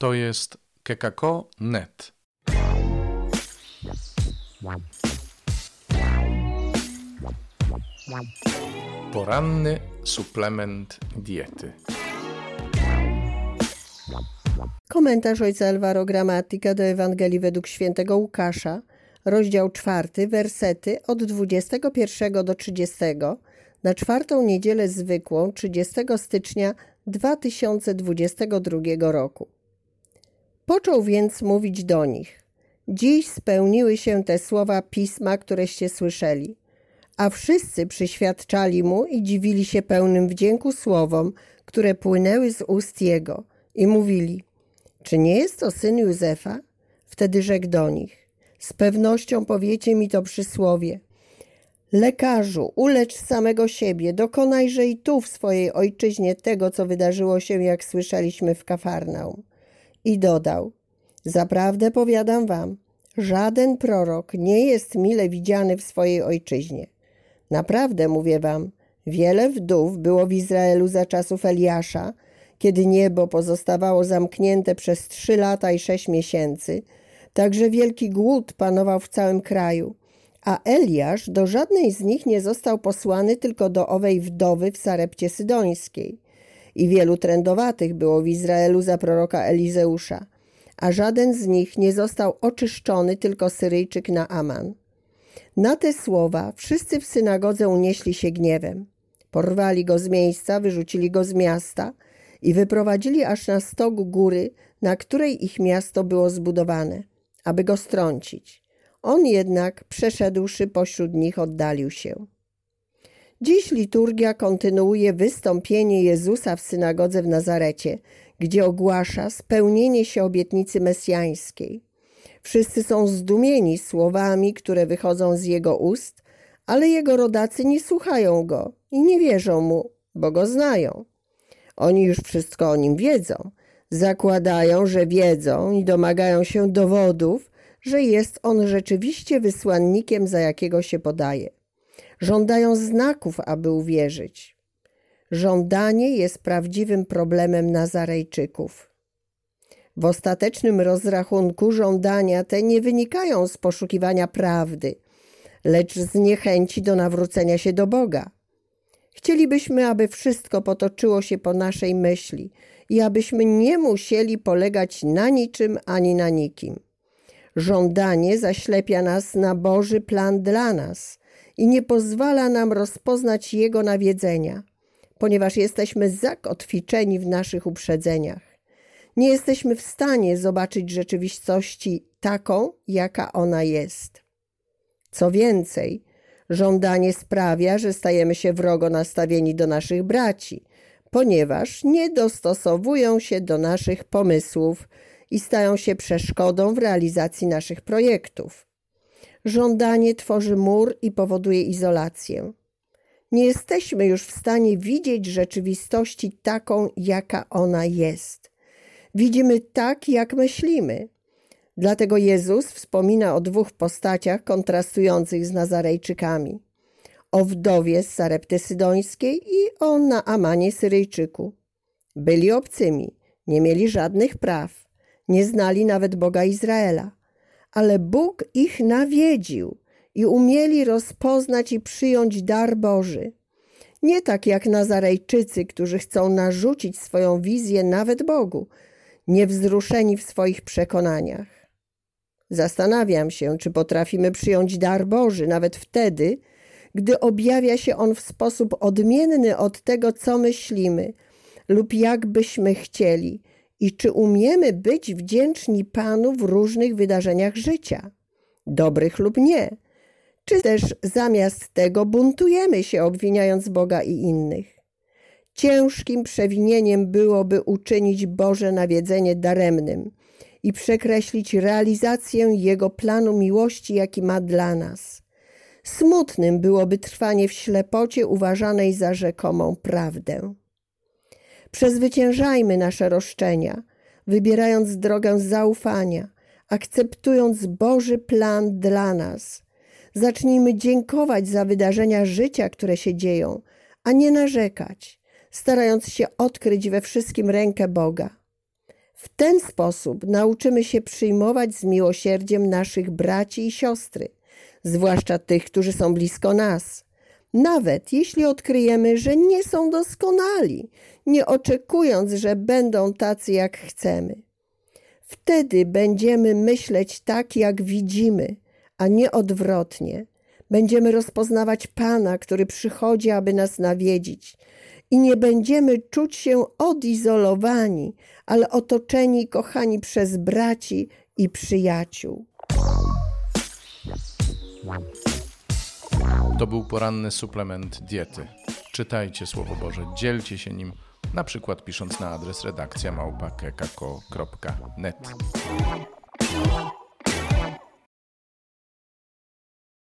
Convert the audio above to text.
To jest KKK.net. Poranny suplement diety. Komentarz Ojca Álvaro Grammatica do Ewangelii według Świętego Łukasza, rozdział 4, wersety od 21 do 30, na czwartą niedzielę zwykłą 30 stycznia 2022 roku. Począł więc mówić do nich: dziś spełniły się te słowa Pisma, któreście słyszeli. A wszyscy przyświadczali mu i dziwili się pełnym wdzięku słowom, które płynęły z ust jego, i mówili: czy nie jest to syn Józefa? Wtedy rzekł do nich: z pewnością powiecie mi to przysłowie: lekarzu, ulecz samego siebie, dokonajże i tu w swojej ojczyźnie tego, co wydarzyło się, jak słyszeliśmy w Kafarnaum. I dodał: zaprawdę powiadam wam, żaden prorok nie jest mile widziany w swojej ojczyźnie. Naprawdę mówię wam, wiele wdów było w Izraelu za czasów Eliasza, kiedy niebo pozostawało zamknięte przez 3 lata i 6 miesięcy, także wielki głód panował w całym kraju, a Eliasz do żadnej z nich nie został posłany, tylko do owej wdowy w Sarepcie Sydońskiej. I wielu trędowatych było w Izraelu za proroka Elizeusza, a żaden z nich nie został oczyszczony, tylko Syryjczyk Naaman. Na te słowa wszyscy w synagodze unieśli się gniewem. Porwali go z miejsca, wyrzucili go z miasta i wyprowadzili aż na stogu góry, na której ich miasto było zbudowane, aby go strącić. On jednak, przeszedłszy pośród nich, oddalił się. Dziś liturgia kontynuuje wystąpienie Jezusa w synagodze w Nazarecie, gdzie ogłasza spełnienie się obietnicy mesjańskiej. Wszyscy są zdumieni słowami, które wychodzą z jego ust, ale jego rodacy nie słuchają go i nie wierzą mu, bo go znają. Oni już wszystko o nim wiedzą, zakładają, że wiedzą, i domagają się dowodów, że jest on rzeczywiście wysłannikiem, za jakiego się podaje. Żądają znaków, aby uwierzyć. Żądanie jest prawdziwym problemem Nazarejczyków. W ostatecznym rozrachunku żądania te nie wynikają z poszukiwania prawdy, lecz z niechęci do nawrócenia się do Boga. Chcielibyśmy, aby wszystko potoczyło się po naszej myśli i abyśmy nie musieli polegać na niczym ani na nikim. Żądanie zaślepia nas na Boży plan dla nas i nie pozwala nam rozpoznać jego nawiedzenia, ponieważ jesteśmy zakotwiczeni w naszych uprzedzeniach. Nie jesteśmy w stanie zobaczyć rzeczywistości taką, jaka ona jest. Co więcej, żądanie sprawia, że stajemy się wrogo nastawieni do naszych braci, ponieważ nie dostosowują się do naszych pomysłów i stają się przeszkodą w realizacji naszych projektów. Żądanie tworzy mur i powoduje izolację. Nie jesteśmy już w stanie widzieć rzeczywistości taką, jaka ona jest. Widzimy tak, jak myślimy. Dlatego Jezus wspomina o 2 postaciach kontrastujących z Nazarejczykami: o wdowie z Sarepty Sydońskiej i o Naamanie Syryjczyku. Byli obcymi, nie mieli żadnych praw, nie znali nawet Boga Izraela, ale Bóg ich nawiedził i umieli rozpoznać i przyjąć dar Boży. Nie tak jak Nazarejczycy, którzy chcą narzucić swoją wizję nawet Bogu, niewzruszeni w swoich przekonaniach. Zastanawiam się, czy potrafimy przyjąć dar Boży nawet wtedy, gdy objawia się on w sposób odmienny od tego, co myślimy lub jak byśmy chcieli, i czy umiemy być wdzięczni Panu w różnych wydarzeniach życia, dobrych lub nie, czy też zamiast tego buntujemy się, obwiniając Boga i innych. Ciężkim przewinieniem byłoby uczynić Boże nawiedzenie daremnym i przekreślić realizację Jego planu miłości, jaki ma dla nas. Smutnym byłoby trwanie w ślepocie uważanej za rzekomą prawdę. Przezwyciężajmy nasze roszczenia, wybierając drogę zaufania, akceptując Boży plan dla nas. Zacznijmy dziękować za wydarzenia życia, które się dzieją, a nie narzekać, starając się odkryć we wszystkim rękę Boga. W ten sposób nauczymy się przyjmować z miłosierdziem naszych braci i siostry, zwłaszcza tych, którzy są blisko nas. Nawet jeśli odkryjemy, że nie są doskonali, nie oczekując, że będą tacy jak chcemy. Wtedy będziemy myśleć tak, jak widzimy, a nie odwrotnie. Będziemy rozpoznawać Pana, który przychodzi, aby nas nawiedzić. I nie będziemy czuć się odizolowani, ale otoczeni i kochani przez braci i przyjaciół. To był poranny suplement diety. Czytajcie Słowo Boże, dzielcie się nim, na przykład pisząc na adres redakcja małpakekako.net.